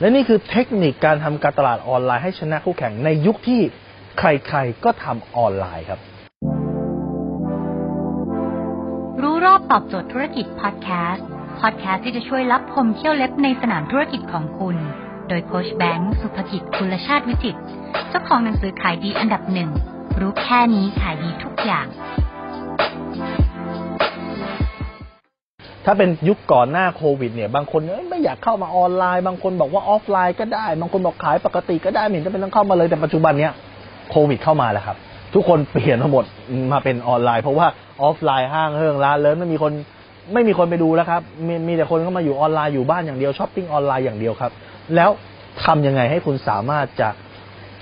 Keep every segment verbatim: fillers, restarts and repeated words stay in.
และนี่คือเทคนิคการทำการตลาดออนไลน์ให้ชนะคู่แข่งในยุคที่ใครๆก็ทำออนไลน์ครับรู้รอบตอบโจทย์ธุรกิจ Podcast Podcast ที่จะช่วยลับพมเที่ยวเล็บในสนามธุรกิจของคุณโดยโค้ชแบงค์สุภกิจกุลชาติวิจิตรเจ้าของหนังสือขายดีอันดับหนึ่งรู้แค่นี้ขายดีทุกอย่างถ้าเป็นยุคก่อนหน้าโควิดเนี่ยบางคนไม่อยากเข้ามาออนไลน์บางคนบอกว่าออฟไลน์ก็ได้บางคนบอกขายปกติก็ได้ไม่จำเป็นต้องเข้ามาเลยแต่ปัจจุบันเนี้ยโควิดเข้ามาแล้วครับทุกคนเปลี่ยนหมดมาเป็นออนไลน์เพราะว่าออฟไลน์ห้างเฮิงร้านเลิศไม่มีคนไม่มีคนไปดูแล้วครับมีมีแต่คนเข้ามาอยู่ออนไลน์อยู่บ้านอย่างเดียวช้อปปิ้งออนไลน์อย่างเดียวครับแล้วทำยังไงให้คุณสามารถจะ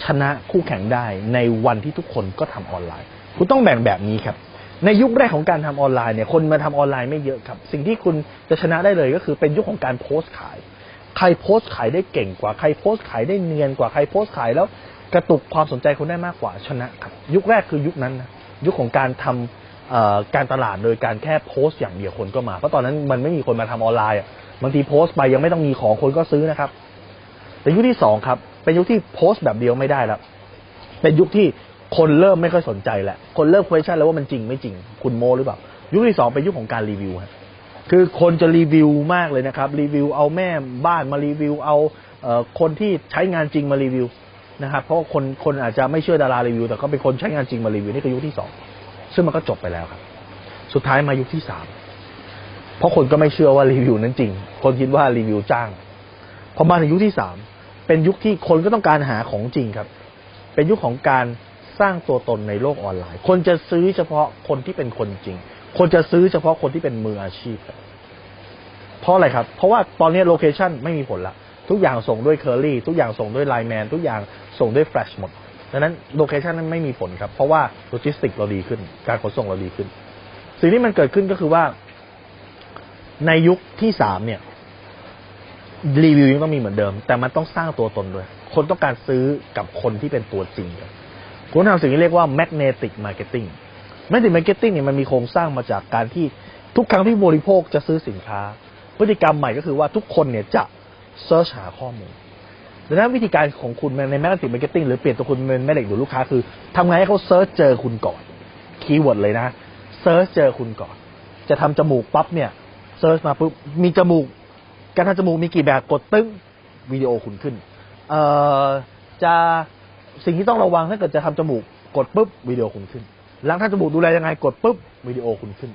ชนะคู่แข่งได้ในวันที่ทุกคนก็ทำออนไลน์คุณต้องแบ่งแบบนี้ครับในยุคแรกของการทำออนไลน์เนี่ยคนมาทำออนไลน์ไม่เยอะครับสิ่งที่คุณจะชนะได้เลยก็คือเป็นยุคของการโพสต์ขายใครโพสต์ขายได้เก่งกว่าใครโพสต์ขายได้เนียนกว่าใครโพสต์ขายแล้วกระตุกความสนใจคนได้มากกว่าชนะครับยุคแรกคือยุคนั้นนะยุคของการทำการตลาดโดยการแค่โพสต์อย่างเดียวคนก็มาเพราะตอนนั้นมันไม่มีคนมาทำออนไลน์บางทีโพสต์ไปยังไม่ต้องมีของคนก็ซื้อนะครับแต่ยุคที่สองครับเป็นยุคที่โพสต์แบบเดียวไม่ได้แล้วเป็นยุคที่คนเริ่มไม่ค่อยสนใจแหละคนเริ่ม question แล้วว่ามันจริงไม่จริงคุณโมหรือเปล่ายุคที่สองเป็นยุคของการรีวิวครับคือคนจะรีวิวมากเลยนะครับรีวิวเอาแม่บ้านมารีวิวเอาเอ่อคนที่ใช้งานจริงมารีวิวนะครับเพราะคนคนอาจจะไม่เชื่อดารารีวิวแต่ก็เป็นคนใช้งานจริงมารีวิวนี่คือยุคที่สองซึ่งมันก็จบไปแล้วครับสุดท้ายมายุคที่สามเพราะคนก็ไม่เชื่อว่ารีวิวนั้นจริงคนคิดว่ารีวิวจ้างพอมาถึงยุคที่สามเป็นยุคที่คนก็ต้องการหาของจริงครับเป็นยุคของการสร้างตัวตนในโลกออนไลน์คนจะซื้อเฉพาะคนที่เป็นคนจริงคนจะซื้อเฉพาะคนที่เป็นมืออาชีพเพราะอะไรครับเพราะว่าตอนนี้โลเคชั่นไม่มีผลละทุกอย่างส่งด้วยเคอรี่ทุกอย่างส่งด้วยไลน์แมนทุกอย่างส่งด้วยแฟลชหมดดังนั้นโลเคชั่นนั้นไม่มีผลครับเพราะว่าโลจิสติกเราดีขึ้นการขนส่งเราดีขึ้นสิ่งที่มันเกิดขึ้นก็คือว่าในยุคที่สามเนี่ยรีวิวยังต้องมีเหมือนเดิมแต่มันต้องสร้างตัวตนด้วยคนต้องการซื้อกับคนที่เป็นตัวจริงครับคุณทำสิ่งที่เรียกว่า magnetic marketing magnetic marketing เนี่ยมันมีโครงสร้างมาจากการที่ทุกครั้งที่บริโภคจะซื้อสินค้าพฤติกรรมใหม่ก็คือว่าทุกคนเนี่ยจะ search หาข้อมูลดังนั้นวิธีการของคุณใน magnetic marketing หรือเปลี่ยนตัวคุณเป็นแม่เหล็กดูดลูกค้าคือทำไงให้เขา search เจอคุณก่อน keyword เลยนะ search เจอคุณก่อนจะทำจมูกปั๊บเนี่ย search มาปุ๊บมีจมูกการทำจมูกมีกี่แบบกดตึ้งวิดีโอคุณขึ้นเอ่อจะสิ่งที่ต้องระวังถ้าเกิดจะทำจมูกกดปุ๊บวิดีโอคุณขึ้นล้างทำจมูกดูแลยังไงกดปุ๊บวิดีโอคุณขึ้น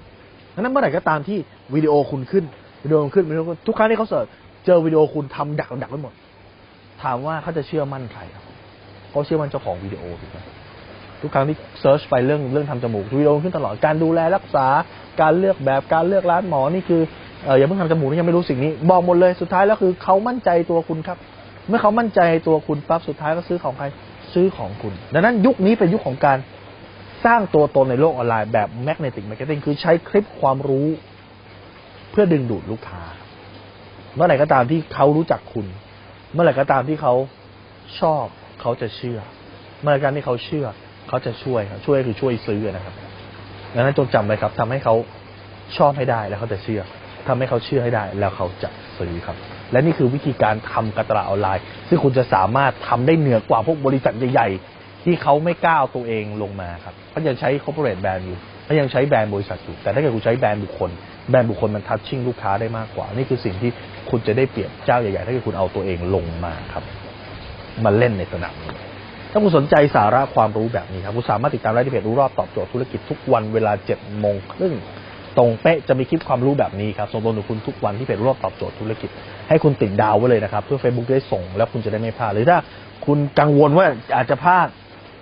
นั้นเมื่อไหร่ก็ตามที่วิดีโอคุณขึ้นวิดีโอขึ้นวิดีโอทุกครั้งที่เขาเสิร์ชเจอวิดีโอคุณทำดักดักไว้หมดถามว่าเขาจะเชื่อมั่นใครครับเขาเชื่อมั่นเจ้าของวิดีโอถูกไหมทุกครั้งที่เซิร์ชไปเรื่องเรื่องทำจมูกวิดีโอขึ้นตลอดการดูแลรักษาการเลือกแบบการเลือกร้านหมอนี่คือเอออย่าเพิ่งทำจมูกนี่ยังไม่รู้สิ่งนี้บอกหมดเลยสุดท้ายแล้วคือเขามั่นใจตัวคุณครับเมื่อเขามั่นใจตัวคุณปั๊บสุดท้ายก็ซื้อของใครซื้อของคุณดังนั้นยุคนี้เป็นยุคของการสร้างตัวตนในโลกออนไลน์แบบ magnetic marketing คือใช้คลิปความรู้เพื่อดึงดูดลูกค้าเมื่อไหร่ก็ตามที่เขารู้จักคุณเมื่อไหร่ก็ตามที่เขาชอบเขาจะเชื่อเมื่อไหร่การที่เขาเชื่อเขาจะช่วยครับช่วยคือช่วยซื้อนะครับดังนั้นจงจำไว้ครับทำให้เขาชอบให้ได้แล้วเขาจะเชื่อทำให้เขาเชื่อให้ได้แล้วเขาจะซื้อครับและนี่คือวิธีการทำการตลาดออนไลน์ซึ่งคุณจะสามารถทำได้เหนือกว่าพวกบริษัทใหญ่ๆที่เขาไม่กล้าเอาตัวเองลงมาครับเขายังใช้ corporate brand อยู่เขายังใช้แบรนด์บริษัทอยู่แต่ถ้าเกิดคุณใช้แบรนด์บุคคลแบรนด์บุคคลมันทัชชิ่งลูกค้าได้มากกว่านี่คือสิ่งที่คุณจะได้เปรียบเจ้าใหญ่ๆถ้าเกิดคุณเอาตัวเองลงมาครับมาเล่นในสนามถ้าคุณสนใจสาระความรู้แบบนี้ครับคุณสามารถติดตามได้ที่เพจรู้รอบตอบโจทย์ธุรกิจทุกวันเวลาเจ็ดโมงครึ่งตรงเป๊ะจะมีคลิปความรู้แบบนี้ครับส่งตรงถึงคุณทุกวันที่เพจรู้รอบตอบโจทย์ธุรกิจให้คุณติดดาวไว้เลยนะครับเพื่อ Facebook ได้ส่งแล้วคุณจะได้ไม่พลาดหรือถ้าคุณกังวลว่าอาจจะพลาด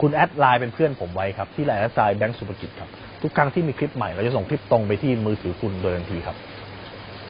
คุณแอดไลน์เป็นเพื่อนผมไว้ครับที่ไลน์แอดไลน์แบงค์สุภกิจครับทุกครั้งที่มีคลิปใหม่เราจะส่งคลิปตรงไปที่มือถือคุณโดยทันทีครับ